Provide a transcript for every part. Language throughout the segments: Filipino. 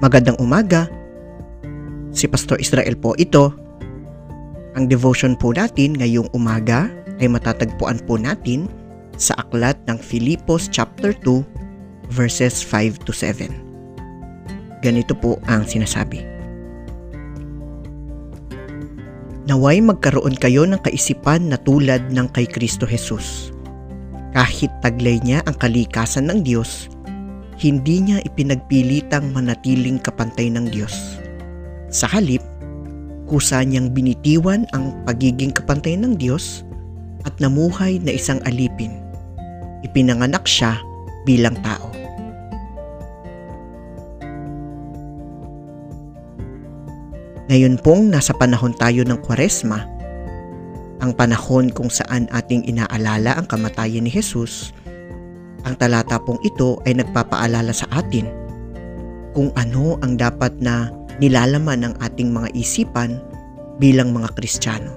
Magandang umaga. Si Pastor Israel po ito. Ang devotion po natin ngayong umaga ay matatagpuan po natin sa aklat ng Filipos chapter 2 verses 5 to 7. Ganito po ang sinasabi. Naway magkaroon kayo ng kaisipan na tulad ng kay Kristo Jesus. Kahit taglay niya ang kalikasan ng Diyos, hindi niya ipinagpilitang manatiling kapantay ng Diyos. Sa halip, kusa niyang binitiwan ang pagiging kapantay ng Diyos at namuhay na isang alipin. Ipinanganak siya bilang tao. Ngayon pong nasa panahon tayo ng Kwaresma, ang panahon kung saan ating inaalala ang kamatayan ni Jesus, ang talata pong ito ay nagpapaalala sa atin kung ano ang dapat na nilalaman ng ating mga isipan bilang mga Kristiyano.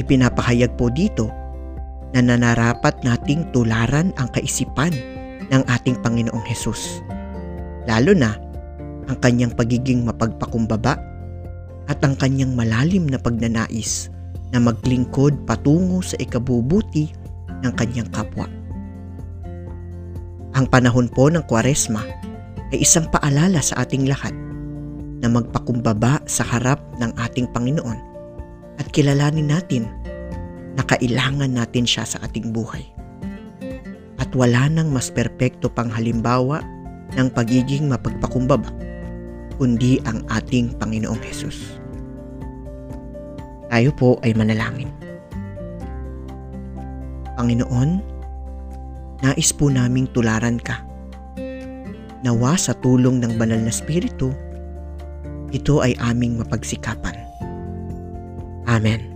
Ipinapahayag po dito na nanarapat nating tularan ang kaisipan ng ating Panginoong Jesus, lalo na ang kanyang pagiging mapagpakumbaba at ang kanyang malalim na pagnanais na maglingkod patungo sa ikabubuti ng kanyang kapwa. Ang panahon po ng Kwaresma ay isang paalala sa ating lahat na magpakumbaba sa harap ng ating Panginoon at kilalanin natin na kailangan natin siya sa ating buhay. At wala nang mas perpekto pang halimbawa ng pagiging mapagpakumbaba kundi ang ating Panginoong Jesus. Tayo po ay manalangin. Panginoon, nais po naming tularan ka. Nawa sa tulong ng Banal na Espiritu, ito ay aming mapagsikapan. Amen.